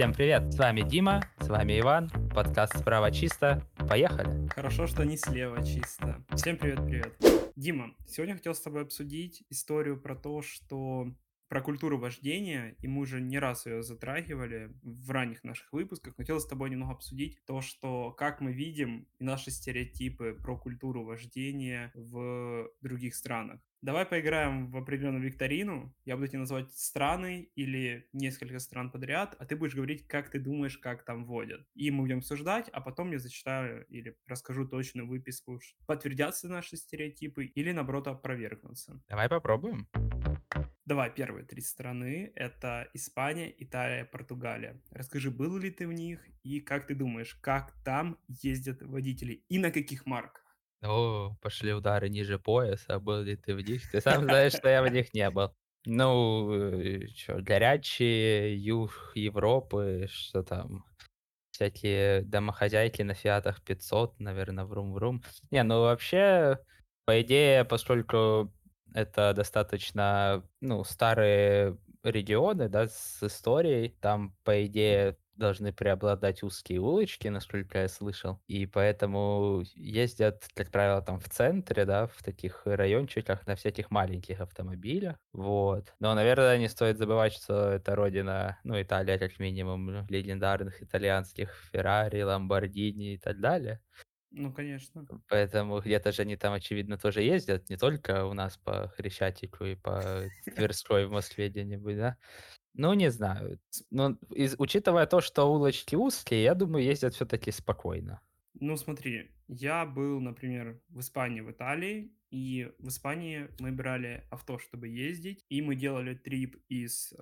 Всем привет, с вами Дима, с вами Иван, подкаст «Справа чисто», поехали! Хорошо, что не слева чисто. Всем привет-привет. Дима, сегодня хотел с тобой обсудить историю про то, что... про культуру вождения, и мы уже не раз ее затрагивали в ранних наших выпусках. Хотелось с тобой немного обсудить то, что, как мы видим, наши стереотипы про культуру вождения в других странах. Давай поиграем в определенную викторину. Я буду тебя называть страны или несколько стран подряд, а ты будешь говорить, как ты думаешь, как там водят. И мы будем обсуждать, а потом я зачитаю или расскажу точную выписку. Подтвердятся наши стереотипы или, наоборот, опровергнутся. Давай попробуем. Давай, первые три страны — это Испания, Италия, Португалия. Расскажи, был ли ты в них, и как ты думаешь, как там ездят водители, и на каких марках? Ну, пошли удары ниже пояса, был ли ты в них? Ты сам знаешь, что я в них не был. Ну, что, горячий юг Европы, что там... Всякие домохозяйки на Фиатах 500, наверное, врум-врум. Не, ну вообще, по идее, поскольку... Это достаточно, ну, старые регионы, да, с историей. Там, по идее, должны преобладать узкие улочки, насколько я слышал. И поэтому ездят, как правило, там в центре, да, в таких райончиках, на всяких маленьких автомобилях. Вот. Но, наверное, не стоит забывать, что это родина, ну, Италия, как минимум, легендарных итальянских Ferrari, Lamborghini и так далее. Ну, конечно. Поэтому где-то же они там, очевидно, тоже ездят, не только у нас по Хрещатику и по Тверской в Москве где-нибудь, да? Ну, не знаю. Но, учитывая то, что улочки узкие, я думаю, ездят все-таки спокойно. Ну, смотри, я был, например, в Испании, в Италии, и в Испании мы брали авто, чтобы ездить, и мы делали трип из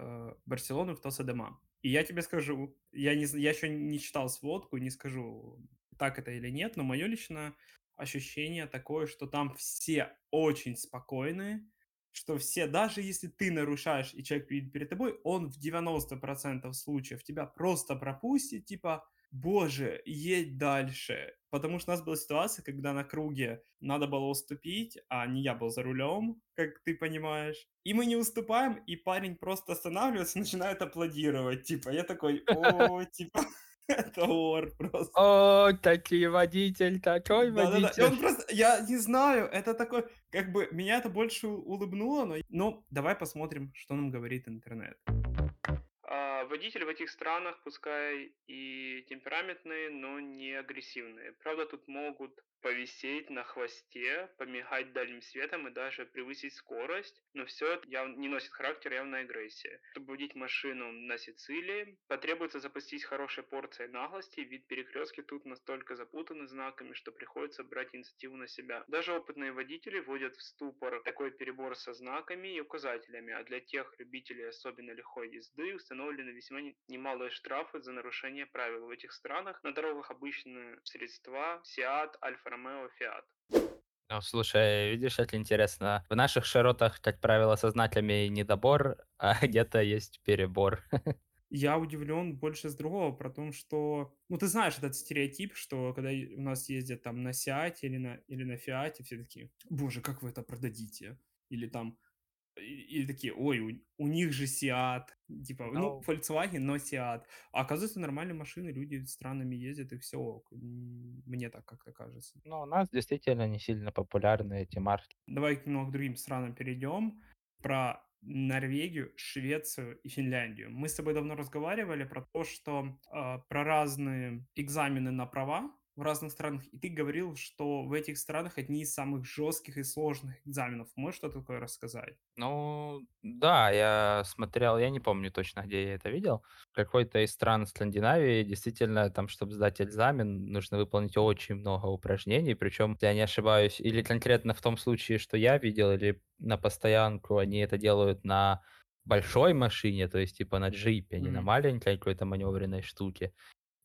Барселоны в Тоса-де-Мар. И я тебе скажу, я еще не читал сводку, не скажу... так это или нет, но мое личное ощущение такое, что там все очень спокойные, что все, даже если ты нарушаешь, и человек едет перед тобой, он в 90% случаев тебя просто пропустит, типа, боже, едь дальше. Потому что у нас была ситуация, когда на круге надо было уступить, а не я был за рулем, как ты понимаешь. И мы не уступаем, и парень просто останавливается и начинает аплодировать. Типа, я такой, о, типа... Это ор просто. О, такие водитель, такой водитель. Да. Он просто, я не знаю, это такой, как бы, меня это больше улыбнуло, но давай посмотрим, что нам говорит интернет. Водители в этих странах, пускай и темпераментные, но не агрессивные. Правда, тут могут повисеть на хвосте, помигать дальним светом и даже превысить скорость, но все это не носит характер явной агрессии. Чтобы водить машину на Сицилии, потребуется запастись хорошей порцией наглости, ведь перекрестки тут настолько запутаны знаками, что приходится брать инициативу на себя. Даже опытные водители вводят в ступор такой перебор со знаками и указателями, а для тех любителей особенно легкой езды установлены весьма немалые штрафы за нарушение правил. В этих странах на дорогах обычные средства SEAT, Alfa-Romeo, FIAT. Ну, слушай, видишь, это интересно. В наших широтах, как правило, со знаками недобор, а где-то есть перебор. Я удивлен больше с другого, про то, что... Ну, ты знаешь этот стереотип, что когда у нас ездят там на SEAT или на FIAT, все такие, боже, как вы это продадите? Или там... Или такие, ой, у них же SEAT, типа, ну, Volkswagen, но SEAT. А оказывается, нормальные машины, люди странами ездят, и все, мне так как-то кажется. Ну, у нас действительно не сильно популярны эти марки. Давай немного к другим странам перейдем, про Норвегию, Швецию и Финляндию. Мы с тобой давно разговаривали про то, что про разные экзамены на права в разных странах, и ты говорил, что в этих странах одни из самых жестких и сложных экзаменов. Можешь что-то такое рассказать? Ну, да, я смотрел, я не помню точно, где я это видел. Какой-то из стран Скандинавии, действительно, там, чтобы сдать экзамен, нужно выполнить очень много упражнений, причем, я не ошибаюсь, или конкретно в том случае, что я видел, или на постоянку они это делают на большой машине, то есть типа на джипе, а не на маленькой какой-то маневренной штуке.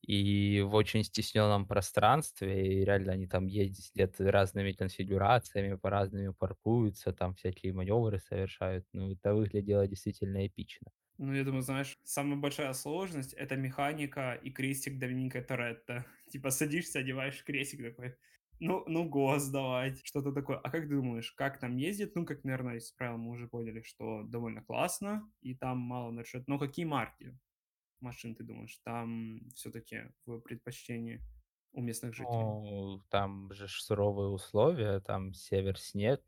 И в очень стесненном пространстве, и реально они там ездят разными конфигурациями, по-разному паркуются, там всякие маневры совершают. Ну, это выглядело действительно эпично. Ну, я думаю, знаешь, самая большая сложность — это механика и крестик Доминика Торетто. Типа садишься, одеваешь крестик такой, ну, гос давать, что-то такое. А как думаешь, как там ездит? Ну, как, наверное, из правил мы уже поняли, что довольно классно, и там мало нарушают. Но какие марки? машин, ты думаешь, там все-таки в предпочтении у местных жителей? Ну, там же суровые условия, там север, снег,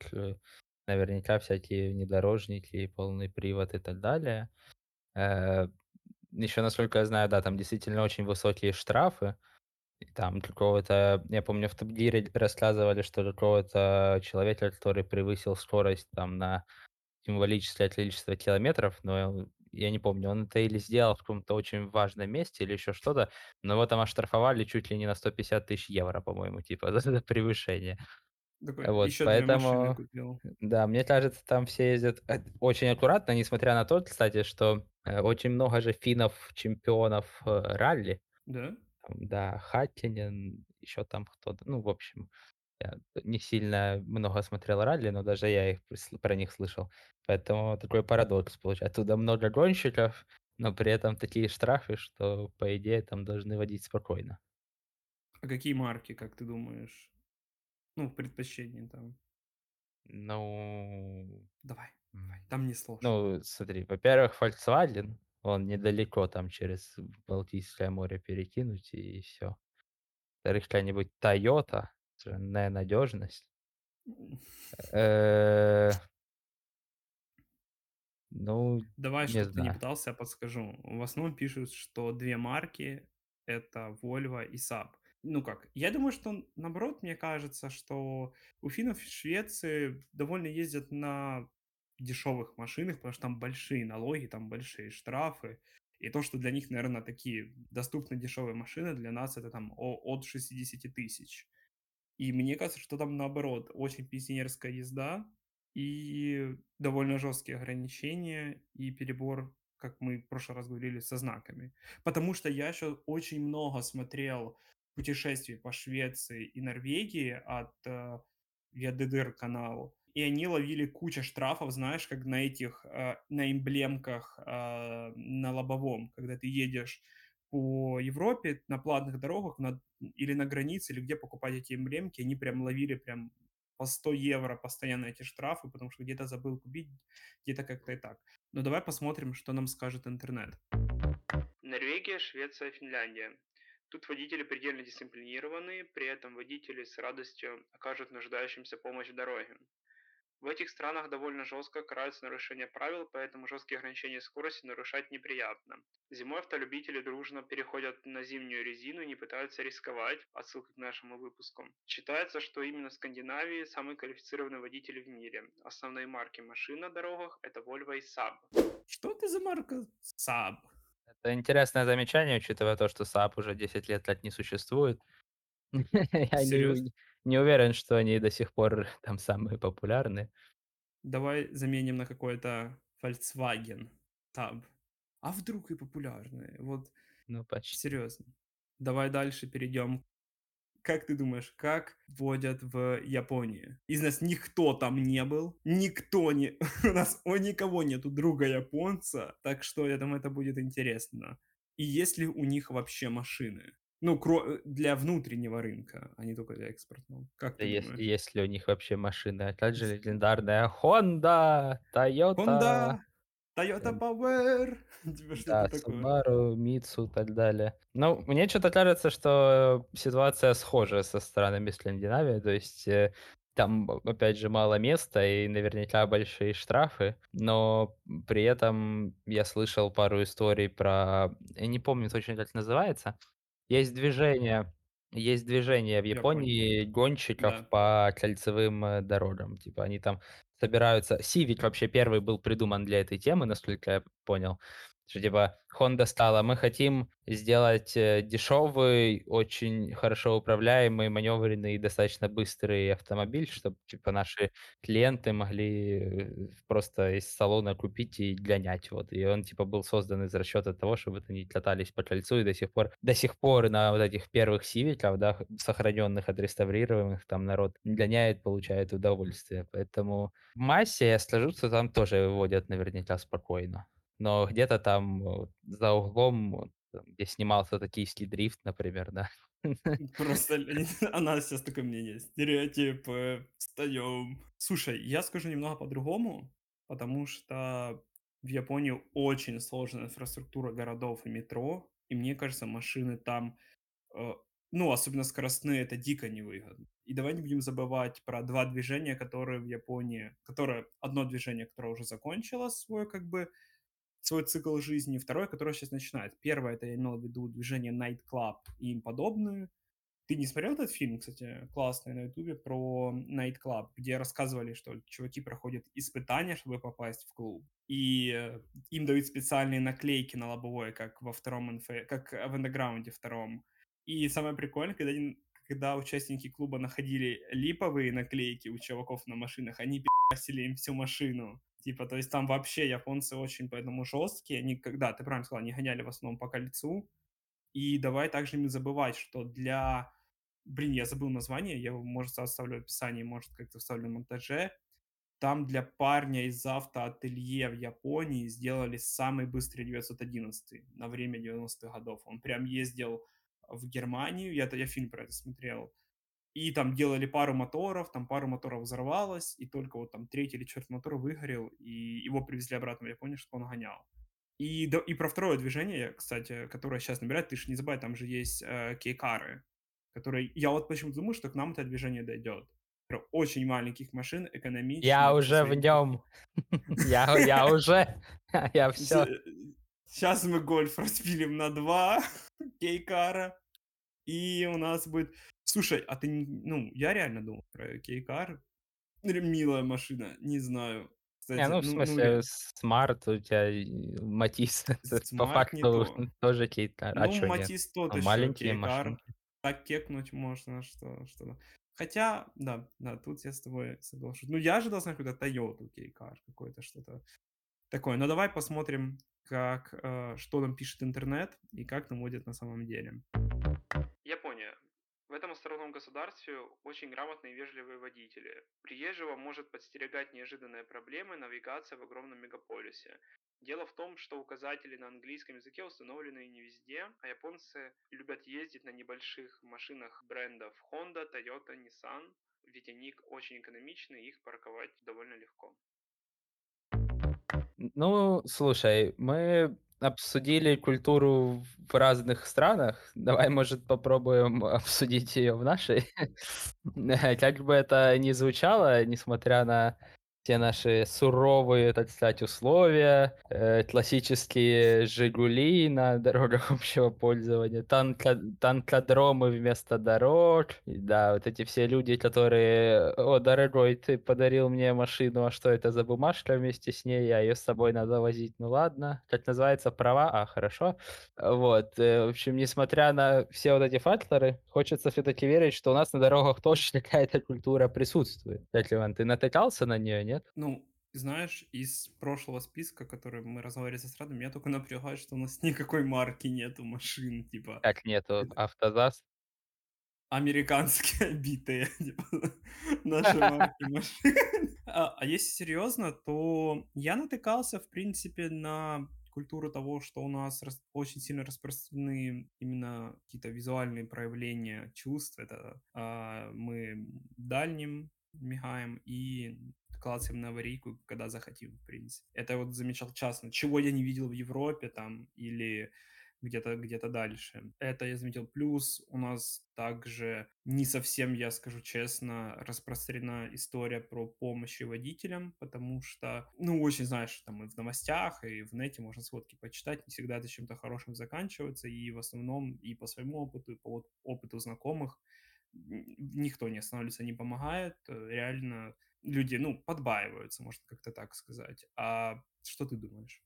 наверняка всякие внедорожники, полный привод и так далее. Еще, насколько я знаю, да, там действительно очень высокие штрафы. И там какого-то, я помню, в Топ-Гире рассказывали, что какого-то человека, который превысил скорость там на символическое количество километров, но я не помню, он это или сделал в каком-то очень важном месте, или еще что-то, но его там оштрафовали чуть ли не на 150 тысяч евро, по-моему, типа, за превышение. Такой, вот, еще поэтому, да, мне кажется, там все ездят очень аккуратно, несмотря на то, кстати, что очень много же финнов, чемпионов ралли. Да? Да, Хаттинен, еще там кто-то, ну, в общем, я не сильно много смотрел ралли, но даже я их про них слышал, поэтому такой парадокс получается. Оттуда много гонщиков, но при этом такие штрафы, что, по идее, там должны водить спокойно. А какие марки, как ты думаешь, ну, в предпочтении там? Ну... Давай, там не сложно. Ну, смотри, во-первых, Volkswagen. Он недалеко там через Балтийское море перекинуть, и все. Во-вторых, какая-нибудь Toyota, ненадежность. Ну, давай, чтобы ты не пытался, я подскажу. В основном пишут, что две марки — это Volvo и Saab. Ну как, я думаю, что наоборот, мне кажется, что у финнов в Швеции довольно ездят на... дешевых машинах, потому что там большие налоги, там большие штрафы. И то, что для них, наверное, такие доступно дешевые машины, для нас это там от 60 тысяч. И мне кажется, что там наоборот, очень пенсионерская езда и довольно жесткие ограничения и перебор, как мы в прошлый раз говорили, со знаками. Потому что я еще очень много смотрел путешествий по Швеции и Норвегии от ЯДДР-канала. И они ловили кучу штрафов, знаешь, как на этих, на эмблемках, на лобовом, когда ты едешь по Европе на платных дорогах или на границе, или где покупать эти эмблемки, они прям ловили прям по 100 евро постоянно эти штрафы, потому что где-то забыл купить, где-то как-то и так. Но давай посмотрим, что нам скажет интернет. Норвегия, Швеция, Финляндия. Тут водители предельно дисциплинированные, при этом водители с радостью окажут нуждающимся помощь в дороге. В этих странах довольно жестко караются нарушения правил, поэтому жесткие ограничения скорости нарушать неприятно. Зимой автолюбители дружно переходят на зимнюю резину и не пытаются рисковать, отсылка к нашему выпуску. Считается, что именно в Скандинавии самые квалифицированные водители в мире. Основные марки машин на дорогах – это Volvo и Saab. Что это за марка Saab? Это интересное замечание, учитывая то, что Saab уже 10 лет как не существует. Серьезно? Не уверен, что они до сих пор там самые популярные. Давай заменим на какой-то Volkswagen Saab. А вдруг и популярные? Вот. Ну, почти. Серьезно. Давай дальше перейдем. Как ты думаешь, как водят в Японии? Из нас никто там не был. Никто не... У нас у никого нету друга японца. Так что, я думаю, это будет интересно. И есть ли у них вообще машины? Ну, для внутреннего рынка, а не только для экспортного. Как ты думаешь? Есть ли у них вообще машины? А как же легендарная Honda, Toyota Power, да, Subaru, Mitsu и так далее. Ну, мне что-то кажется, что ситуация схожа со странами Скандинавии, то есть там, опять же, мало места и наверняка большие штрафы, но при этом я слышал пару историй про... Я не помню точно, как называется... Есть движение в Японии гонщиков, да, по кольцевым дорогам. Типа они там собираются... Civic вообще первый был придуман для этой темы, насколько я понял. Что типа Honda стала, мы хотим сделать дешевый, очень хорошо управляемый, маневренный и достаточно быстрый автомобиль, чтобы типа наши клиенты могли просто из салона купить и гонять. Вот. И он типа был создан из расчета того, чтобы они катались по кольцу, и до сих пор на вот этих первых Civic, да, сохраненных, отреставрированных, там народ гоняет, получает удовольствие. Поэтому в массе, я скажу, что там тоже выводят наверняка спокойно. Но где-то там за углом, где снимался токийский дрифт, например, да. Просто она сейчас такое мнение. Стереотипы, встаем. Слушай, я скажу немного по-другому, потому что в Японии очень сложная инфраструктура городов и метро, и мне кажется, машины там, ну, особенно скоростные, это дико невыгодно. И давай не будем забывать про два движения, которые в Японии, одно движение, которое уже закончило свой цикл жизни, второе, которое сейчас начинает. Первое, это я имел в виду движение Night Club и им подобное. Ты не смотрел этот фильм, кстати, классный на Ютубе, про Night Club, где рассказывали, что чуваки проходят испытания, чтобы попасть в клуб, и им дают специальные наклейки на лобовое, как во втором, как в андеграунде втором. И самое прикольное, когда участники клуба находили липовые наклейки у чуваков на машинах, они пи***сили им всю машину. Типа, то есть там вообще японцы очень поэтому жесткие, они, когда, ты правильно сказал, они гоняли в основном по кольцу. И давай также не забывать, что для... Блин, я забыл название, я его, может, оставлю в описании, может, как-то вставлю в монтаже. Там для парня из автоателье в Японии сделали самый быстрый 911 на время 90-х годов. Он прям ездил в Германию, я фильм про это смотрел, и там делали пару моторов взорвалось, и только вот там третий или четвертый мотор выгорел, и его привезли обратно в Японию, чтобы он гонял. И про второе движение, кстати, которое сейчас набирает, ты же не забывай, там же есть K-Car, которые... Я вот почему-то думаю, что к нам это движение дойдет. Очень маленьких машин, экономичных. Я уже в нем. Я все... Сейчас мы гольф распилим на 2 K-Car, и у нас будет... Слушай, а ты... Ну, я реально думал про K-Car. Милая машина, не знаю. Кстати, не, ну, в смысле, Smart у тебя, Matisse, по факту тоже K-Car. Ну, Matisse тот еще K-Car. Так кекнуть можно, что... Хотя, да, тут я с тобой соглашусь. Ну, я ожидал, знаешь, какую-то Toyota K-Car, какое-то что-то такое. Но давай посмотрим... как, что нам пишет интернет и как нам водят на самом деле. Япония. В этом островном государстве очень грамотные и вежливые водители. Приезжего может подстерегать неожиданные проблемы навигации в огромном мегаполисе. Дело в том, что указатели на английском языке установлены не везде, а японцы любят ездить на небольших машинах брендов Honda, Toyota, Nissan, ведь они очень экономичны и их парковать довольно легко. Ну, слушай, мы обсудили культуру в разных странах. Давай, может, попробуем обсудить ее в нашей. Как бы это ни звучало, несмотря на те наши суровые, так сказать, условия, классические «Жигули» на дорогах общего пользования, танкодромы вместо дорог. И да, вот эти все люди, которые: «О, дорогой, ты подарил мне машину, а что это за бумажка вместе с ней? А ее с собой надо возить, ну ладно». Как называется, права? А, хорошо. Вот, в общем, несмотря на все вот эти факторы, хочется все-таки верить, что у нас на дорогах тоже какая-то культура присутствует. Так, Иван, ты натыкался на нее, нет? Ну, знаешь, из прошлого списка, который мы разговаривали со страдами, меня только напрягает, что у нас никакой марки нету машин, типа... Как нету? Автозас? Американские битые, типа, наши марки машин. А если серьезно, то я натыкался, в принципе, на культуру того, что у нас очень сильно распространены именно какие-то визуальные проявления чувств. Это мы дальним мигаем и клацаем на аварийку, когда захотим, в принципе. Это вот замечал часто, чего я не видел в Европе там или где-то дальше. Это я заметил. Плюс у нас также не совсем, я скажу честно, распространена история про помощь водителям, потому что, ну, очень, знаешь, там и в новостях, и в нете можно сводки почитать, не всегда это чем-то хорошим заканчивается, и в основном и по своему опыту, и по вот опыту знакомых никто не останавливается, не помогает. Реально люди, ну, подбаиваются, можно как-то так сказать. А что ты думаешь?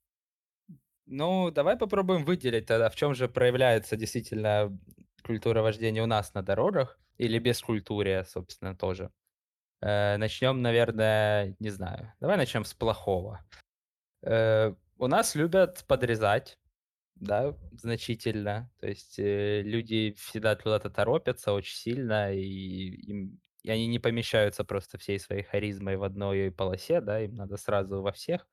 Ну, давай попробуем выделить тогда, в чем же проявляется действительно культура вождения у нас на дорогах, или бескультурия, собственно, тоже. Начнем, наверное, не знаю, давай начнем с плохого. У нас любят подрезать. Да, значительно. То есть люди всегда куда-то торопятся очень сильно, и они не помещаются просто всей своей харизмой в одной полосе, да, им надо сразу во всех.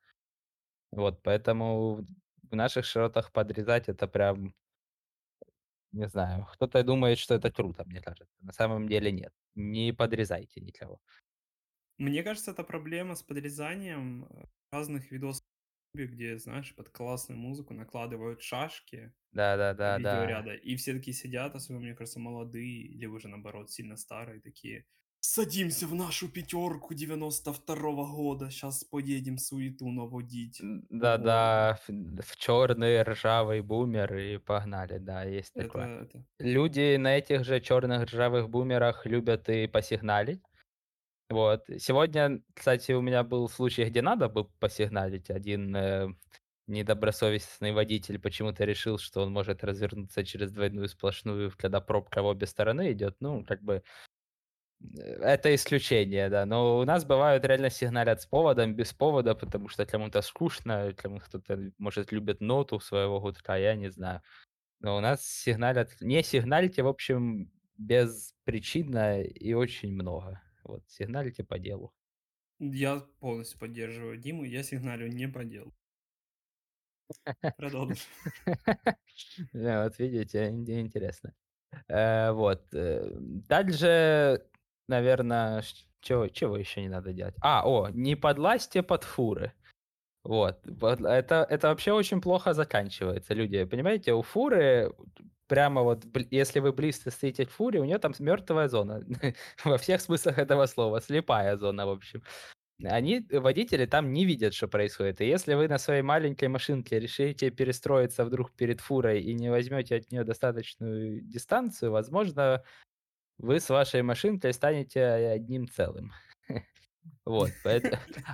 Вот, поэтому в наших широтах подрезать это прям, не знаю, кто-то думает, что это круто, мне кажется. На самом деле нет, не подрезайте никого. Мне кажется, это проблема с подрезанием разных видов Ютубе, где, знаешь, под классную музыку накладывают шашки. Да-да-да. Видеоряда. И все такие сидят, особенно, мне кажется, молодые, или уже, наоборот, сильно старые, такие... Садимся в нашу пятерку 92-го года, сейчас поедем суету наводить. Да-да, в черный ржавый бумер и погнали, да, есть такое. Это... Люди на этих же черных ржавых бумерах любят и посигналить. Вот. Сегодня, кстати, у меня был случай, где надо было посигналить. Один недобросовестный водитель почему-то решил, что он может развернуться через двойную сплошную, когда пробка в обе стороны идет. Ну, как бы... Это исключение, да, но у нас бывают реально сигналят с поводом, без повода, потому что кому-то скучно, кому кто-то, может, любит ноту своего гудка, я не знаю. Но у нас сигналят, не сигналите, в общем, беспричинно и очень много. Вот, сигналите по делу. Я полностью поддерживаю Диму, я сигналю не по делу. Продолжим. Вот видите, интересно. Вот. Также... Наверное, чего еще не надо делать? Не подлазьте под фуры. Вот. Это вообще очень плохо заканчивается, люди. Понимаете, у фуры, прямо вот, если вы близко стоите к фуре, у нее там мертвая зона. Во всех смыслах этого слова. Слепая зона, в общем. Водители там не видят, что происходит. И если вы на своей маленькой машинке решите перестроиться вдруг перед фурой и не возьмете от нее достаточную дистанцию, возможно... Вы с вашей машинкой станете одним целым. Вот.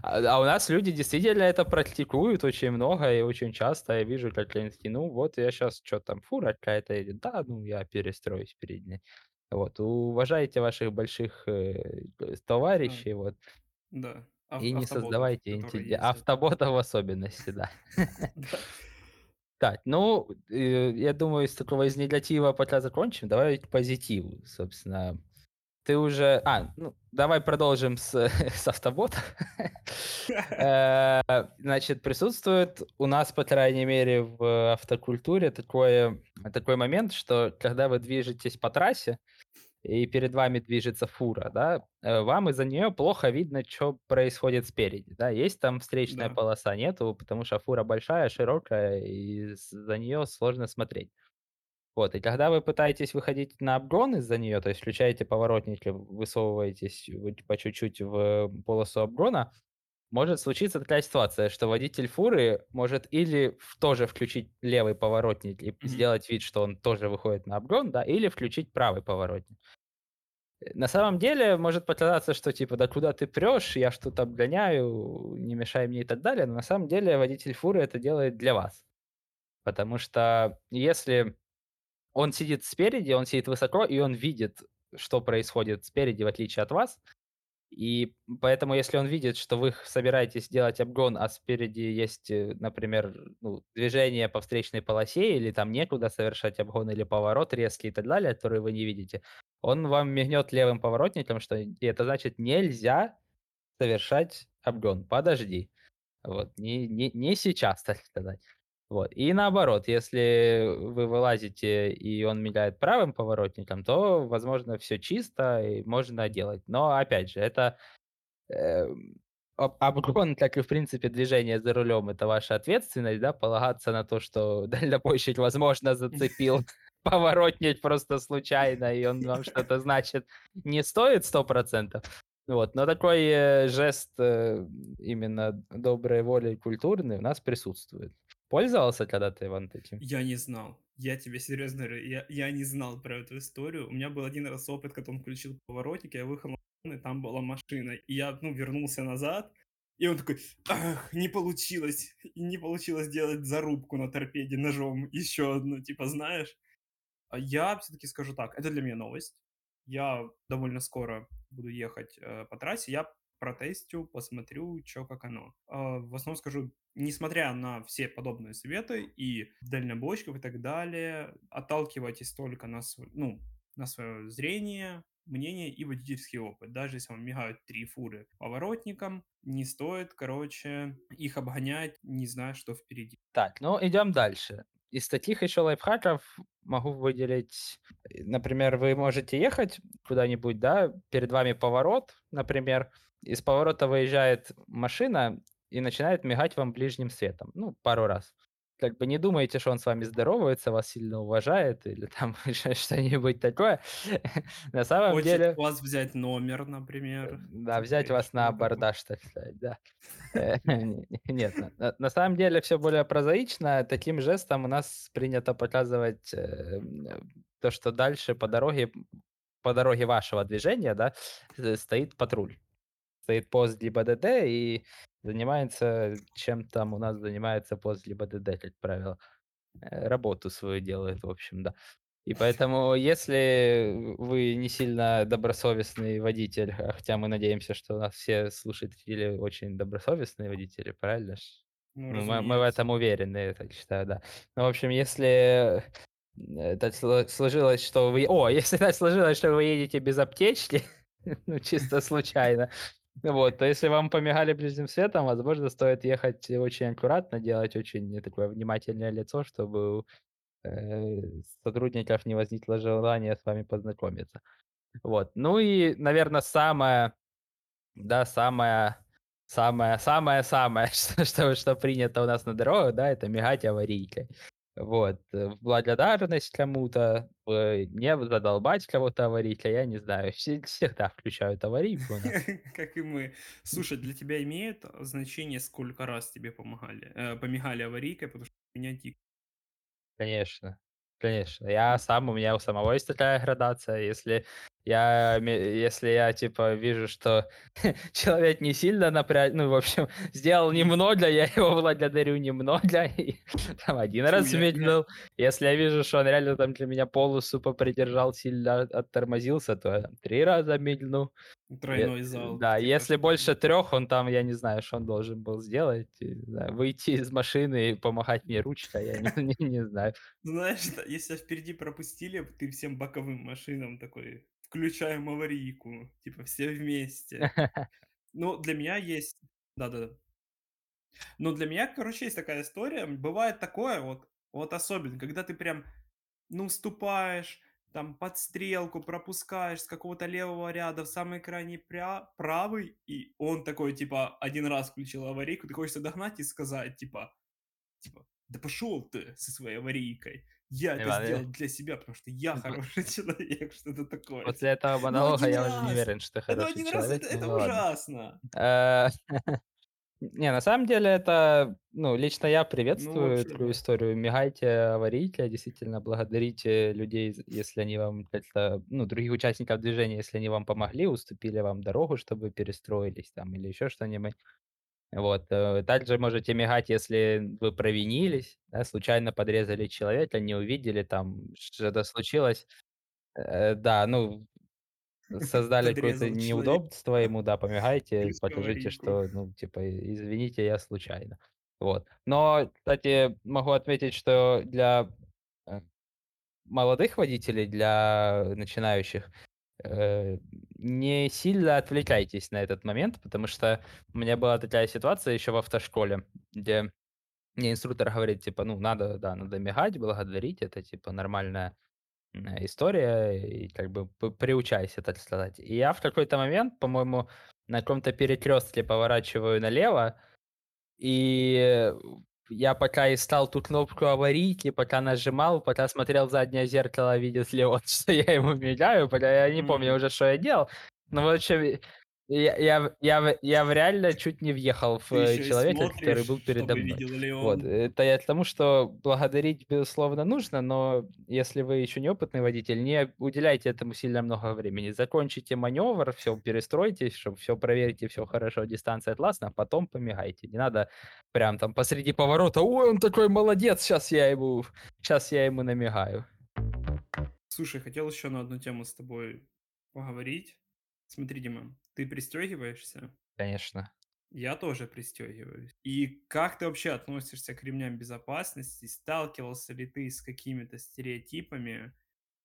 А у нас люди действительно это практикуют очень много и очень часто. Я вижу, как они такие, ну вот я сейчас, что там, фура какая-то, или да, ну я перестроюсь перед ней. Вот. Уважайте ваших больших товарищей, вот. Да. И не создавайте инцидентов. Автоботов в особенности, да. Так, ну, я думаю, с такого из негатива пока закончим. Давай к позитиву, собственно. Ты уже... давай продолжим с автобота. Значит, присутствует у нас, по крайней мере, в автокультуре такой момент, что когда вы движетесь по трассе, и перед вами движется фура, да, вам из-за нее плохо видно, что происходит спереди, да, есть там встречная полоса, нету, потому что фура большая, широкая, и за нее сложно смотреть. Вот, и когда вы пытаетесь выходить на обгон из-за нее, то есть включаете поворотники, высовываетесь по чуть-чуть в полосу обгона, может случиться такая ситуация, что водитель фуры может или тоже включить левый поворотник и сделать вид, что он тоже выходит на обгон, да, или включить правый поворотник. На самом деле может показаться, что типа, да куда ты прешь, я что-то обгоняю, не мешай мне и так далее, но на самом деле водитель фуры это делает для вас. Потому что если он сидит спереди, он сидит высоко, и он видит, что происходит спереди, в отличие от вас, и поэтому, если он видит, что вы собираетесь делать обгон, а спереди есть, например, движение по встречной полосе, или там некуда совершать обгон, или поворот резкий и так далее, который вы не видите, он вам мигнет левым поворотником, что это значит нельзя совершать обгон, подожди. Вот, не сейчас, так сказать. Вот. И наоборот, если вы вылазите, и он мигает правым поворотником, то, возможно, все чисто и можно делать. Но, опять же, это обгон, как и, в принципе, движение за рулем, это ваша ответственность, да, полагаться на то, что дальнобойщик, возможно, зацепил поворотник просто случайно, и он вам что-то значит не стоит 100%. Вот, но такой жест именно доброй воли и культурный у нас присутствует. Пользовался когда-то, Иван, таким? Я не знал. Я тебе серьезно говорю, я не знал про эту историю. У меня был один раз опыт, когда он включил поворотник, я выехал на машину, и там была машина. И я, вернулся назад, и он такой, не получилось. И не получилось делать зарубку на торпеде ножом. Еще одну, знаешь. А я все-таки скажу так, это для меня новость. Я довольно скоро буду ехать по трассе. Я протестю, посмотрю, что как оно. В основном скажу, несмотря на все подобные советы и дальнобойщиков и так далее, отталкивайтесь только на свое зрение, мнение и водительский опыт. Даже если вам мигают 3 фуры поворотником, не стоит, их обгонять, не зная, что впереди. Так, идем дальше. Из таких еще лайфхаков могу выделить, например, вы можете ехать куда-нибудь, да, перед вами поворот, например, из поворота выезжает машина, и начинает мигать вам ближним светом, ну, пару раз. Как бы не думайте, что он с вами здоровается, вас сильно уважает или там что-нибудь такое. На самом хочет деле... вас взять номер, например. Да, взять вас на абордаж, так сказать, да. Нет, на самом деле все более прозаично. Таким жестом у нас принято показывать то, что дальше по дороге вашего движения, да, стоит патруль. Стоит пост ГИБДД и занимается, чем там у нас занимается пост ГИБДД, как правило. Работу свою делает, в общем, да. И поэтому, если вы не сильно добросовестный водитель, хотя мы надеемся, что у нас все слушатели очень добросовестные водители, правильно? Ну, мы в этом уверены, я так считаю, да. Ну, в общем, если... так сложилось, что вы... О, если так сложилось, что вы едете без аптечки, ну, чисто случайно, вот, то если вам помигали ближним светом, возможно, стоит ехать очень аккуратно, делать очень такое внимательное лицо, чтобы у сотрудников не возникло желания с вами познакомиться. Вот. Ну и, наверное, самое, что принято у нас на дорогах, да, это мигать аварийкой. Вот, в благодарность кому-то, не задолбать кого-то аварийка, я не знаю, всегда включают аварийку. Как и мы. Слушай, для тебя имеет значение, сколько раз тебе помигали аварийкой, потому что у меня дико. Конечно. У меня у самого есть такая градация. Если я типа вижу, что человек не сильно напряг, ну, в общем, сделал немного, я его благодарю немного, и там один раз медлил. Если я вижу, что он реально там для меня полосу попридержал, сильно оттормозился, то я 3 раза медлил. Тройной зал. Да, если больше 3, он там, я не знаю, что он должен был сделать, выйти из машины и помахать мне ручкой, я не знаю. Знаешь, если впереди пропустили, ты всем боковым машинам такой... Включаем аварийку, типа все вместе. Ну, для меня есть... Да-да-да. Ну, для меня, короче, есть такая история. Бывает такое, вот особенно, когда ты прям, ну, вступаешь, там, под стрелку, пропускаешь с какого-то левого ряда в самый крайний правый, и он такой, типа, 1 раз включил аварийку, ты хочешь догнать и сказать, типа, да пошел ты со своей аварийкой. Я это сделал для себя, потому что я хороший человек, что-то такое. После этого монолога я уже не уверен, что ты хороший человек. Это ужасно. Не, на самом деле это, ну, лично я приветствую эту историю. Мигайте, аварийте, действительно благодарите людей, если они вам как-то, ну, других участников движения, если они вам помогли, уступили вам дорогу, чтобы перестроились там или еще что-нибудь. Вот. Также можете мигать, если вы провинились, да, случайно подрезали человека, не увидели, там что-то случилось. Да, ну, создали какое-то неудобство ему, да, помигайте, покажите, что, ну, типа, извините, я случайно. Вот. Но, кстати, могу отметить, что для молодых водителей, для начинающих, не сильно отвлекайтесь на этот момент, потому что у меня была такая ситуация еще в автошколе, где мне инструктор говорит, типа, ну, надо мигать, благодарить, это, типа, нормальная история, и как бы приучайся, так сказать. И я в какой-то момент, по-моему, на каком-то перекрестке поворачиваю налево, и я пока искал ту кнопку аварийки, пока нажимал, пока смотрел в заднее зеркало, видит ли он, что я ему мигаю, пока я не помню уже, что я делал. Но, в общем, я реально чуть не въехал в человека, который был передо мной. Вот. Это я к тому, что благодарить, безусловно, нужно, но если вы еще неопытный водитель, не уделяйте этому сильно много времени. Закончите маневр, все, перестройтесь, чтобы все проверите, все хорошо, дистанция классная, потом помигайте. Не надо прям там посреди поворота, ой, он такой молодец, сейчас я ему намигаю. Слушай, хотел еще на одну тему с тобой поговорить. Смотри, Дима, ты пристегиваешься? Конечно. Я тоже пристегиваюсь. И как ты вообще относишься к ремням безопасности? Сталкивался ли ты с какими-то стереотипами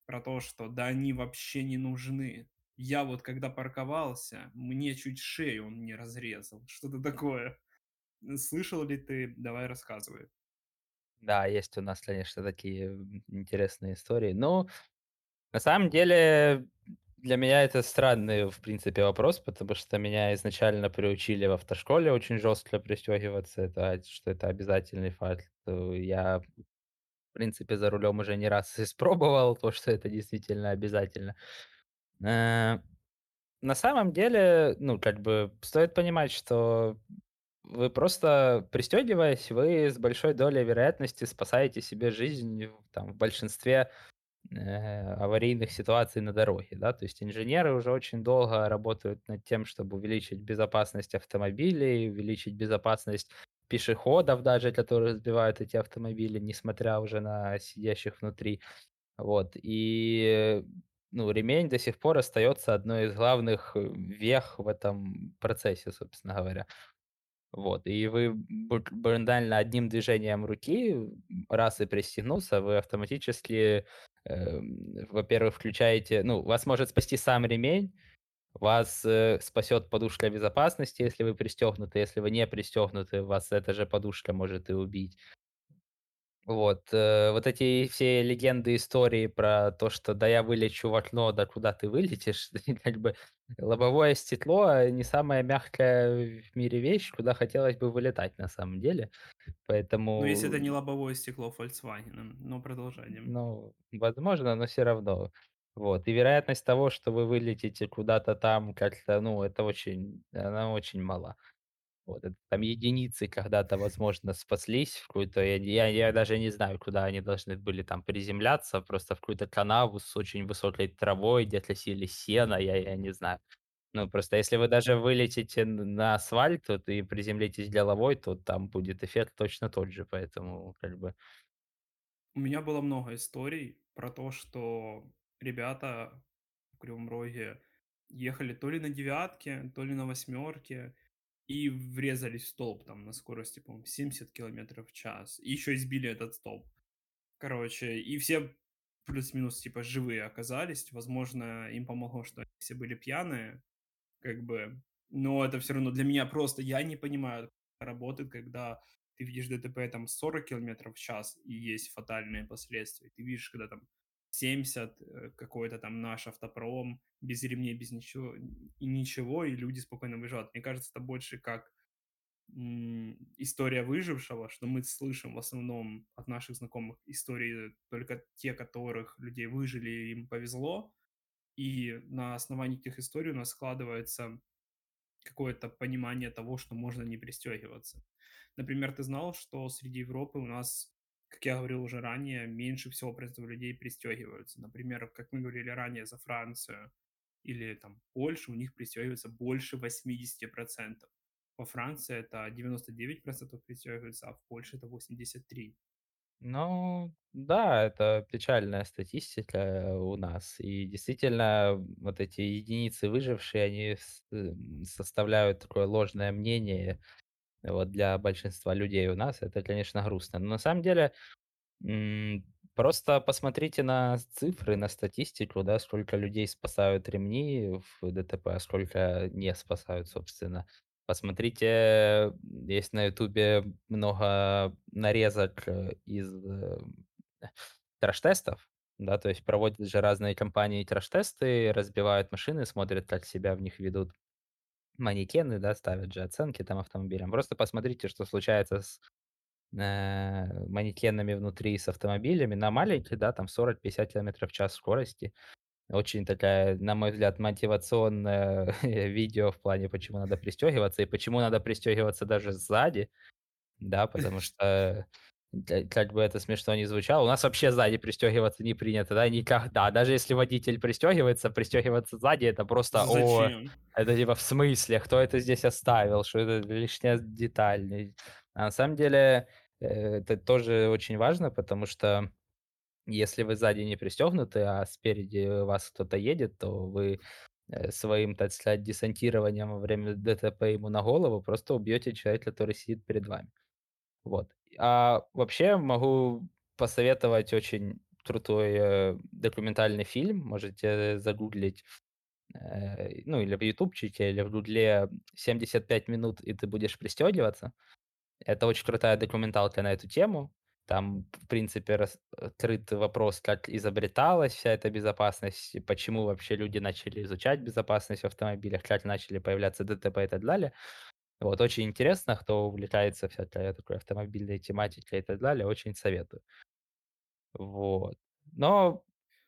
про то, что да они вообще не нужны? Я вот когда парковался, мне чуть шею он не разрезал. Что-то такое. Слышал ли ты? Давай рассказывай. Да, есть у нас, конечно, такие интересные истории. Но на самом деле Для меня это странный, в принципе, вопрос, потому что меня изначально приучили в автошколе очень жестко пристегиваться, что это обязательный факт. Я, в принципе, за рулем уже не раз испробовал то, что это действительно обязательно. На самом деле, стоит понимать, что вы просто пристегиваясь, вы с большой долей вероятности спасаете себе жизнь в большинстве аварийных ситуаций на дороге, да, то есть инженеры уже очень долго работают над тем, чтобы увеличить безопасность автомобилей, увеличить безопасность пешеходов даже, которые сбивают эти автомобили, несмотря уже на сидящих внутри, и ремень до сих пор остается одной из главных вех в этом процессе, собственно говоря. И вы буквально одним движением руки, раз и пристегнулся, вы автоматически, во-первых, включаете... вас может спасти сам ремень, вас спасет подушка безопасности, если вы пристегнуты, если вы не пристегнуты, вас эта же подушка может и убить. Эти все легенды, истории про то, что да я вылечу в окно, да куда ты вылетишь, лобовое стекло не самая мягкая в мире вещь, куда хотелось бы вылетать на самом деле, поэтому... если это не лобовое стекло Volkswagen, продолжаем. Возможно, но все равно. И вероятность того, что вы вылетите куда-то там как-то, она очень мала. Там единицы когда-то, возможно, спаслись в какую-то... Я даже не знаю, куда они должны были там приземляться, просто в какую-то канаву с очень высокой травой, где-то сели сено, я не знаю. Просто если вы даже вылетите на асфальт и приземлитесь головой, то там будет эффект точно тот же, поэтому У меня было много историй про то, что ребята в Кривом Роге ехали то ли на девятке, то ли на восьмерке, и врезались в столб там на скорости, по-моему, 70 км в час. И еще избили этот столб. И все плюс-минус живые оказались. Возможно, им помогло, что они все были пьяные. Но это все равно для меня просто... Я не понимаю, как это работает, когда ты видишь ДТП там 40 км в час и есть фатальные последствия. Ты видишь, когда там 70, какой-то там наш автопром, без ремней, без ничего, и люди спокойно выезжают. Мне кажется, это больше как история выжившего, что мы слышим в основном от наших знакомых истории только те, которых людей выжили, им повезло, и на основании этих историй у нас складывается какое-то понимание того, что можно не пристегиваться. Например, ты знал, что среди Европы у нас, как я говорил уже ранее, меньше всего процентов людей пристегиваются. Например, как мы говорили ранее, за Францию или там Польшу у них пристегивается больше 80%. Во Франции это 99% пристегиваются, а в Польше это 83%. Да, это печальная статистика у нас. И действительно, эти единицы выжившие, они составляют такое ложное мнение. Для большинства людей у нас это, конечно, грустно. Но на самом деле, просто посмотрите на цифры, на статистику, да, сколько людей спасают ремни в ДТП, а сколько не спасают, собственно. Посмотрите, есть на Ютубе много нарезок из краш-тестов, да, то есть проводят же разные компании краш-тесты, разбивают машины, смотрят, как себя в них ведут манекены, да, ставят же оценки там автомобилям. Просто посмотрите, что случается с манекенами внутри, с автомобилями. На маленьких, там 40-50 км в час скорости. Очень такая, на мой взгляд, мотивационное видео в плане, почему надо пристегиваться и почему надо пристегиваться даже сзади, да, потому что, как бы это смешно ни звучало, у нас вообще сзади пристегиваться не принято, да, никогда. Даже если водитель пристегивается, пристегиваться сзади это просто... Зачем? Это в смысле, кто это здесь оставил, что это лишняя деталь. А на самом деле это тоже очень важно, потому что если вы сзади не пристегнуты, а спереди вас кто-то едет, то вы своим, так сказать, десантированием во время ДТП ему на голову просто убьете человека, который сидит перед вами. А вообще могу посоветовать очень крутой документальный фильм. Можете загуглить, или в ютубчике, или в гугле «75 минут, и ты будешь пристегиваться». Это очень крутая документалка на эту тему. Там, в принципе, открыт вопрос, как изобреталась вся эта безопасность, почему вообще люди начали изучать безопасность в автомобилях, как начали появляться ДТП и так далее. Вот, очень интересно, кто увлекается всякой такой автомобильной тематикой и так далее, очень советую. Вот. Но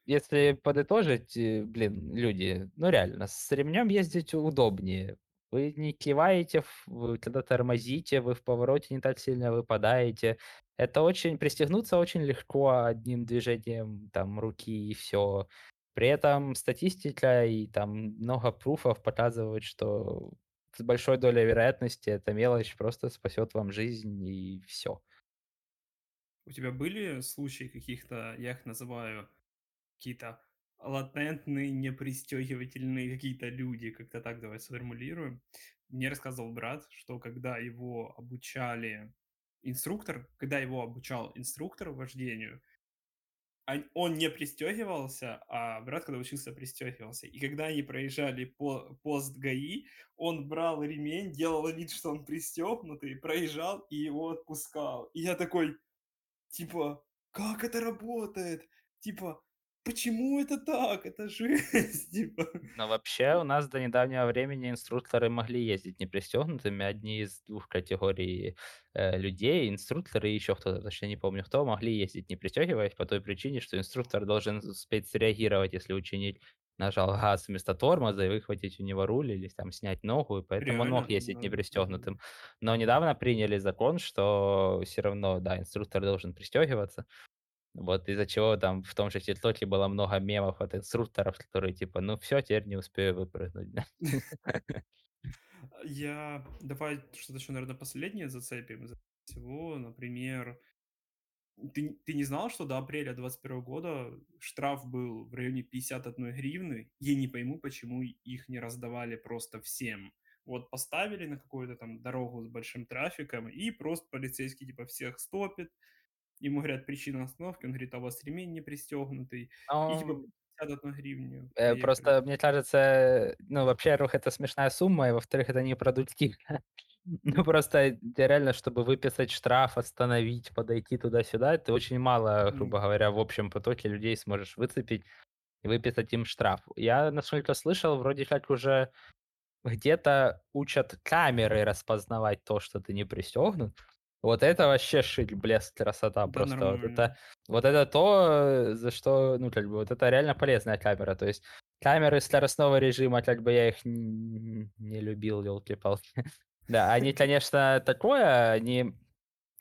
если подытожить, блин, люди, ну реально, с ремнем ездить удобнее. Вы не киваете, вы когда тормозите, вы в повороте не так сильно выпадаете. Это очень, пристегнуться очень легко одним движением там руки и все. При этом статистика и там много пруфов показывают, что с большой долей вероятности эта мелочь просто спасет вам жизнь и все. У тебя были случаи каких-то, я их называю, какие-то латентные, непристегивательные какие-то люди, как-то так давай сформулируем. Мне рассказывал брат, что когда его обучал инструктор вождению, он не пристегивался, а брат, когда учился, пристегивался. И когда они проезжали пост ГАИ, он брал ремень, делал вид, что он пристегнутый, проезжал и его отпускал. И я такой, типа, как это работает? Типа, почему это так? Это жесть, типа. Но вообще у нас до недавнего времени инструкторы могли ездить непристегнутыми. Одни из двух категорий людей, инструкторы и еще кто-то, точно не помню кто, могли ездить не пристегиваясь по той причине, что инструктор должен успеть среагировать, если ученик нажал газ вместо тормоза и выхватить у него руль или там снять ногу, и поэтому реально? Он мог ездить не пристегнутым. Но недавно приняли закон, что все равно, да, инструктор должен пристегиваться. Вот из-за чего там в том же ТикТоке было много мемов от инструкторов, которые типа, ну все, теперь не успею выпрыгнуть. Давай что-то еще, наверное, последнее зацепим. Всего, например, ты не знал, что до апреля 2021 года штраф был в районе 51 гривны? Я не пойму, почему их не раздавали просто всем. Вот поставили на какую-то там дорогу с большим трафиком, и просто полицейский типа всех стопит. Ему говорят, причина остановки, он говорит, а у вас ремень не пристегнутый. И типа 51 гривню. Просто, мне кажется, ну, во-первых, это смешная сумма, и во-вторых, это не продуктивно. Ну, просто реально, чтобы выписать штраф, остановить, подойти туда-сюда, ты очень мало, грубо говоря, в общем потоке людей сможешь выцепить и выписать им штраф. Я, насколько слышал, вроде как уже где-то учат камеры распознавать то, что ты не пристегнут. Вот это вообще шик, блеск, красота, да, просто. Вот это то, за что, ну, как бы, вот это реально полезная камера. То есть камеры скоростного режима, как бы я их не любил, елки-палки. Да, они, конечно, такое, они,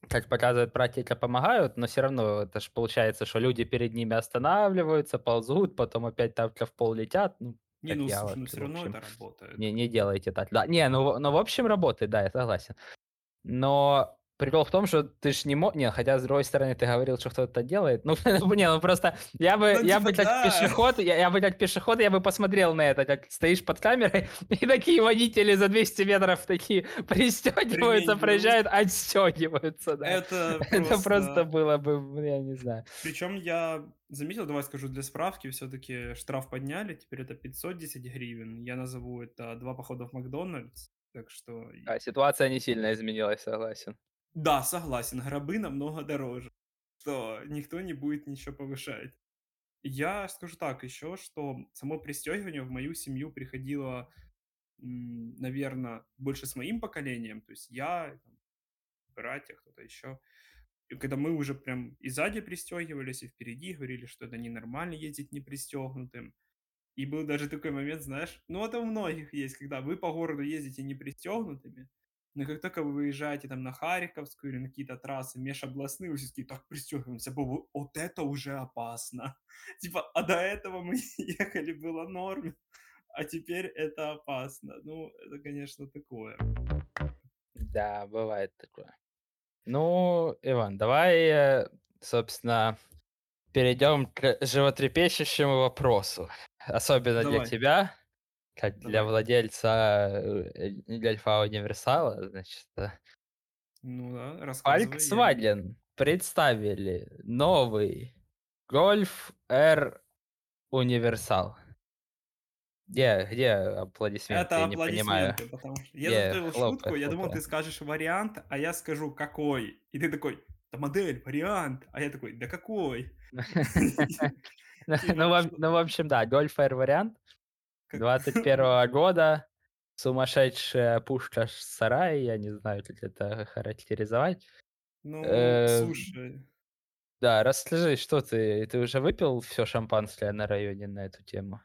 как показывает практика, помогают, но все равно это же получается, что люди перед ними останавливаются, ползут, потом опять тапка в пол летят, ну. Не, ну, слушай, ну, все равно это работает. Не делайте так, да. Не, ну, в общем, работает, да, я согласен. Но прикол в том, что ты ж не мог... Не, хотя, с другой стороны, ты говорил, что кто-то делает. Ну, не, ну просто я бы как пешеход, я бы посмотрел на это, как стоишь под камерой, и такие водители за 200 метров такие пристегиваются, проезжают, отстегиваются. Да. Это просто было бы, я не знаю. Причем я заметил, давай скажу для справки, все-таки штраф подняли, теперь это 510 гривен. Я назову это 2 похода в Макдональдс, так что... А, ситуация не сильно изменилась, согласен. Да, согласен, гробы намного дороже, что никто не будет ничего повышать. Я скажу так еще, что само пристегивание в мою семью приходило, наверное, больше с моим поколением, то есть я, братья, кто-то еще. И когда мы уже прям и сзади пристегивались, и впереди говорили, что это ненормально ездить непристегнутым. И был даже такой момент, знаешь, ну это у многих есть, когда вы по городу ездите непристегнутыми, но как только вы выезжаете там на Харьковскую или на какие-то трассы межобластные, вы все такие, так пристегиваемся, вот это уже опасно. Типа, а до этого мы ехали, было норм, а теперь это опасно. Ну, это, конечно, такое. Да, бывает такое. Ну, Иван, давай, собственно, перейдем к животрепещущему вопросу. Особенно давай. Для тебя. Как для владельца Альфа-универсала, значит. Ну да, рассказывай. Volkswagen представили новый Golf R Универсал. Где аплодисменты? Это я аплодисменты, потому что я затеял шутку, я думал, ты скажешь вариант, а я скажу какой. И ты такой, это модель, вариант. А я такой, да какой? Ну, в общем, да, Golf Air вариант 21 года, сумасшедшая пушка в сарае, я не знаю, как это характеризовать. Ну, слушай. Да, расскажи, что ты? Ты уже выпил все шампанское на районе на эту тему?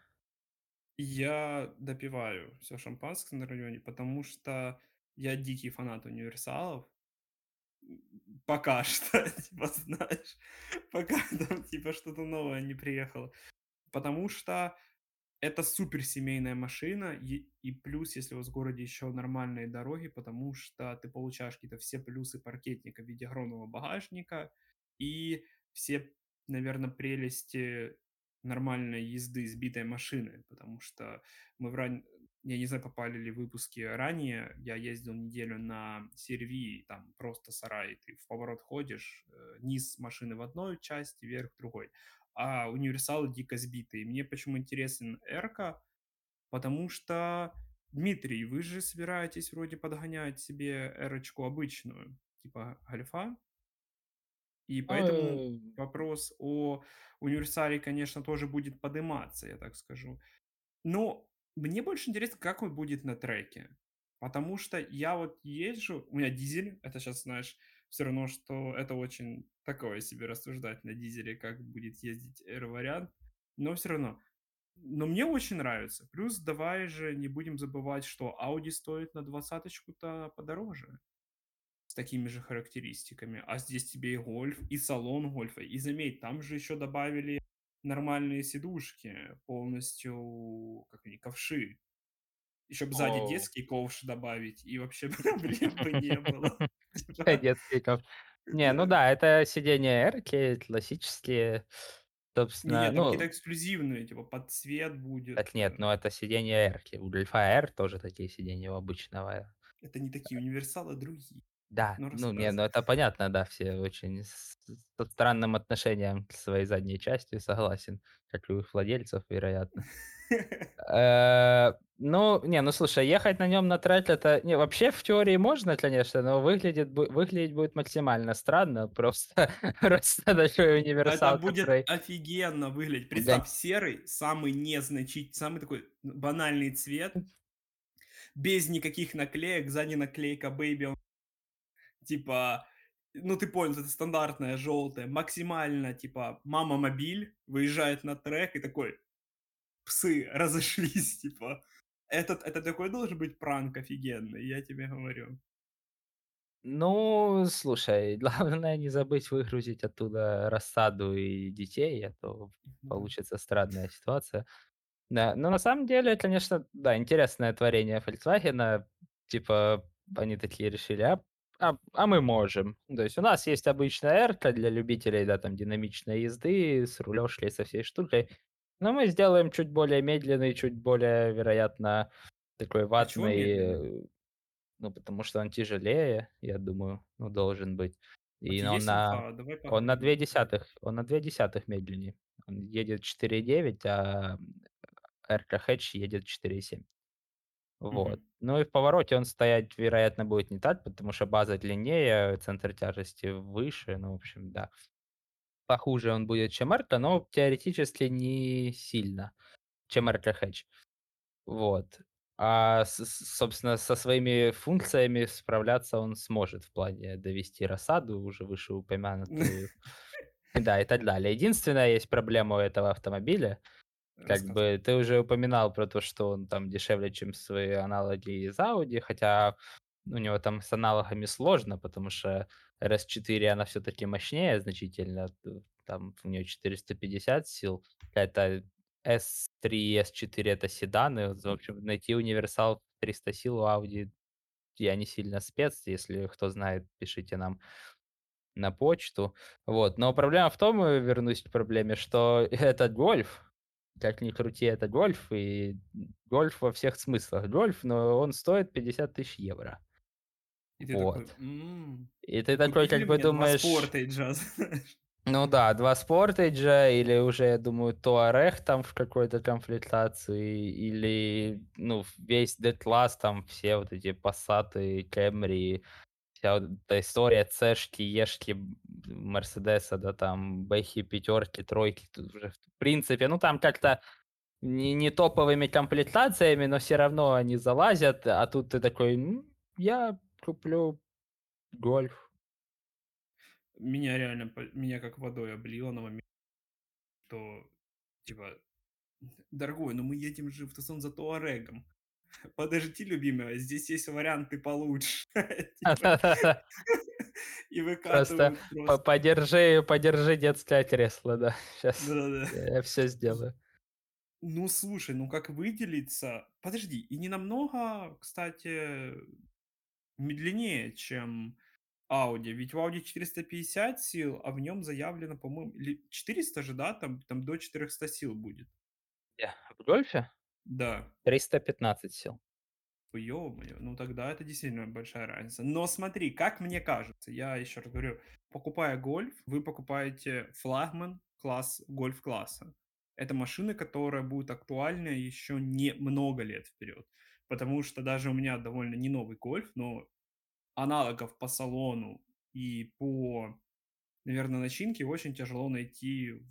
Я допиваю все шампанское на районе, потому что я дикий фанат универсалов. Пока что, типа, знаешь, пока там, типа, что-то новое не приехало. Потому что это суперсемейная машина, и плюс, если у вас в городе еще нормальные дороги, потому что ты получаешь какие-то все плюсы паркетника в виде огромного багажника и все, наверное, прелести нормальной езды сбитой машины, потому что мы я не знаю, попали ли выпуски ранее, я ездил неделю на Сервии, там просто сарай, ты в поворот ходишь, низ машины в одной части, верх в другой, а универсалы дико сбитые. Мне почему интересен R-ка, потому что, Дмитрий, вы же собираетесь вроде подгонять себе R-очку обычную, типа Альфа, и поэтому вопрос о универсале, конечно, тоже будет подниматься, я так скажу. Но мне больше интересно, как он будет на треке. Потому что я вот езжу, у меня дизель, это сейчас, знаешь, все равно, что это очень такое себе рассуждать на дизеле, как будет ездить R-вариант, но все равно. Но мне очень нравится. Плюс давай же не будем забывать, что Audi стоит на 20-очку-то подороже. С такими же характеристиками. А здесь тебе и гольф, и салон гольфа. И заметь, там же еще добавили нормальные сидушки, полностью, как они, ковши. Еще бы сзади детский ковш добавить, и вообще проблем бы не было. Детский ковш. Не, ну да, это сиденья R-ки, классические, собственно. Нет, какие-то эксклюзивные, типа под цвет будет. Так нет, но это сиденья R-ки. У Гольфа R тоже такие сиденья у обычного. Это не такие универсалы, другие. Да, это понятно, да, все очень с странным отношением к своей задней части, согласен, как у их владельцев, вероятно. Слушай, ехать на нем на трек, это... Не, вообще в теории можно, конечно, но выглядеть будет максимально странно, просто такой универсал. Это будет офигенно выглядеть, представь, серый, самый незначительный, самый такой банальный цвет, без никаких наклеек, сзади наклейка Baby. Типа, ну ты понял, это стандартная желтая, максимально, типа, мама-мобиль выезжает на трек и такой, псы разошлись, типа. Это такой должен быть пранк офигенный, я тебе говорю. Ну, слушай, главное не забыть выгрузить оттуда рассаду и детей, а то получится странная ситуация. Да, но на самом деле, конечно, да, интересное творение Volkswagen, типа, они такие решили, а мы можем. То есть у нас есть обычная R-ка для любителей, да, там, динамичной езды с рулежкой, со всей штукой. Но мы сделаем чуть более медленный, чуть более, вероятно, такой ватный. Ну, потому что он тяжелее, я думаю, ну, должен быть. И он на 0,2 медленнее. Он едет 4,9, а R-ка Hatch едет 4,7. Вот. Mm-hmm. Ну и в повороте он стоять, вероятно, будет не так, потому что база длиннее, центр тяжести выше, ну, в общем, да. Похуже он будет, чем R-ка, но теоретически не сильно, чем R-ка Hatch. Вот. А, собственно, со своими функциями справляться он сможет в плане довести рассаду, уже вышеупомянутую, да, и так далее. Единственная есть проблема у этого автомобиля. Как бы ты уже упоминал про то, что он там дешевле, чем свои аналоги из Audi, хотя у него там с аналогами сложно, потому что RS4 она все-таки мощнее значительно, там у нее 450 сил, это S3 и S4 это седаны, в общем, найти универсал 300 сил у Audi я не сильно спец, если кто знает, пишите нам на почту, вот, но проблема в том, вернусь к проблеме, что этот Golf, как ни крути, это гольф, и гольф во всех смыслах. Гольф, но он стоит 50 тысяч евро. И ты вот. Такой, и ты такой, как бы думаешь... Два спортейджа, знаешь. Ну да, два спортейджа, или уже, я думаю, Туарег там в какой-то комплектации, или, ну, весь D-класс, там все вот эти Passat, Camry, вся та історія цешки, єшки, Мерседеса, да там бехи, п'ятерки, тройки, тут вже, в принципе, ну там как-то не топовыми комплектациями, но все равно они залазят, а тут ты такой, ну, я куплю гольф. Меня реально, меня как водой облило на момент, что, типа, дорогой, но мы едем же в Тусон за Туарегом. Подожди, любимая, здесь есть варианты получше. И выкатывают просто. Подержи детское кресло, да. Сейчас я все сделаю. Ну, слушай, ну как выделиться... Подожди, и не намного, кстати, медленнее, чем Audi. Ведь в Audi 450 сил, а в нем заявлено, по-моему, 400 же, да? Там до 400 сил будет. В гольфе? Да. 315 сил. Ё-моё, ну тогда это действительно большая разница. Но смотри, как мне кажется, я еще раз говорю, покупая гольф, вы покупаете флагман класс гольф-класса. Это машины, которая будет актуальна еще не много лет вперед. Потому что даже у меня довольно не новый гольф, но аналогов по салону и по, наверное, начинке очень тяжело найти в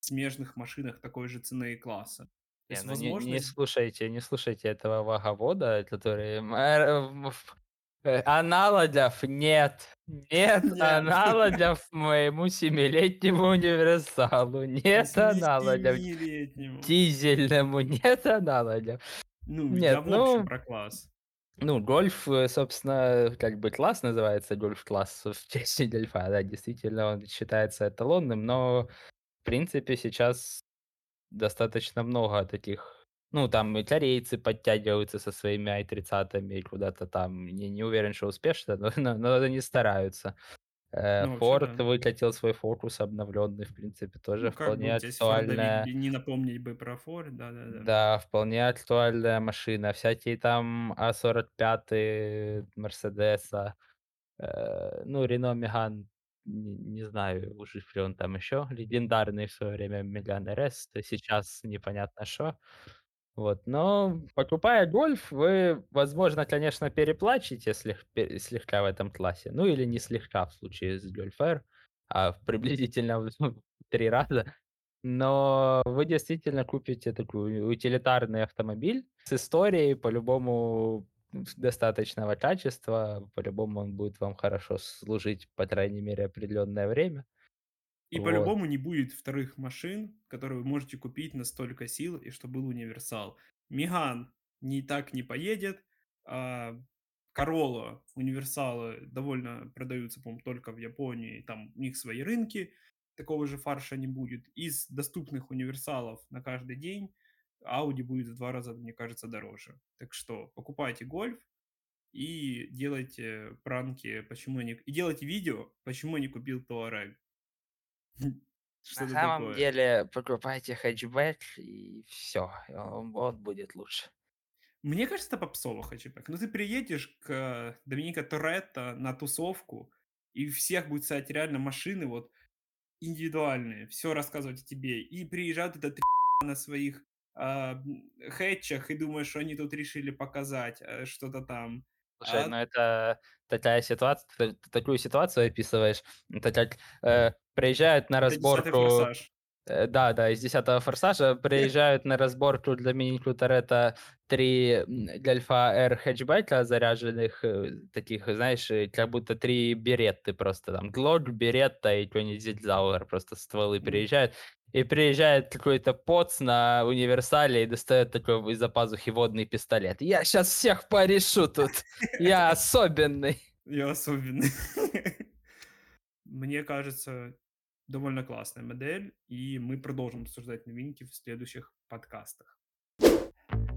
смежных машинах такой же цены и класса. Не, ну возможность... не слушайте этого ваговода, который... Аналогов нет аналогов моему 7-летнему универсалу, нет аналогов дизельному, нет аналогов. Ну, я в общем про класс. Ну, гольф, собственно, как бы класс называется, гольф-класс в честь гольфа, да, действительно он считается эталонным, но в принципе сейчас достаточно много таких, ну, там и корейцы подтягиваются со своими i30-ами куда-то там, не уверен, что успешно, но они стараются. Ford выкатил свой фокус обновленный, в принципе, тоже вполне актуальная. Не напомнить бы про Ford, да. Да, вполне актуальная машина. Всякие там A45 Мерседеса, ну, Renault Megane, не знаю, уже ли он там еще, легендарный в свое время Меган РС, сейчас непонятно что. Вот, но покупая гольф, вы, возможно, конечно, переплачете слегка в этом классе, ну или не слегка в случае с Гольф Р, а приблизительно в 3 раза, но вы действительно купите такой утилитарный автомобиль с историей, по-любому достаточного качества, по-любому он будет вам хорошо служить, по крайней мере, определенное время. И вот. По-любому не будет вторых машин, которые вы можете купить на столько сил, и что был универсал. Меган не поедет, Королла, универсалы довольно продаются, по-моему, только в Японии, там у них свои рынки, такого же фарша не будет. Из доступных универсалов на каждый день Audi будет в 2 раза, мне кажется, дороже. Так что покупайте гольф и делайте пранки, почему я не... И делайте видео, почему я не купил Touareg. На самом деле, покупайте хэтчбэк и все, он будет лучше. Мне кажется, это попсово хэтчбэк. Но ты приедешь к Доминика Торетто на тусовку, и всех будет стоять реально машины вот индивидуальные, все рассказывать о тебе. И приезжают этот на своих хэтчах и думаешь, что они тут решили показать что-то там. Слушай, ну это такая ситуация, ты такую ситуацию описываешь, это как приезжают на разборку... Да, из 10-го форсажа приезжают на разборку для Доминику Торетто 3 Гольфа R хэтчбека заряженных, таких, знаешь, как будто 3 беретты просто, там, Глок, Беретта и какой-нибудь Зидзауэр, просто стволы приезжают. И приезжает какой-то поц на универсале и достает такой из-за пазухи водный пистолет. Я сейчас всех порешу тут. Я особенный. Мне кажется, довольно классная модель. И мы продолжим обсуждать новинки в следующих подкастах.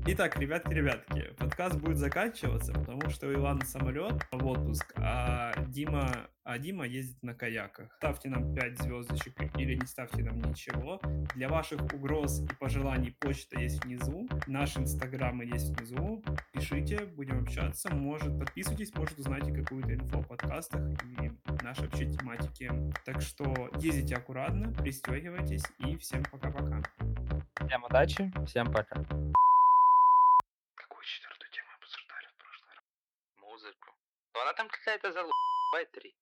Итак, ребятки, подкаст будет заканчиваться, потому что у Ивана самолет в отпуск, а Дима ездит на каяках. Ставьте нам 5 звездочек или не ставьте нам ничего. Для ваших угроз и пожеланий почта есть внизу, наши инстаграмы есть внизу. Пишите, будем общаться, может подписывайтесь, может узнаете какую-то инфо о подкастах и нашей общей тематике. Так что ездите аккуратно, пристегивайтесь и всем пока-пока. Всем удачи, всем пока. 4-ю тему обсуждали в прошлый раз. Музыку. Но она там какая-то залупа. Давай три.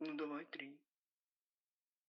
Ну, давай три.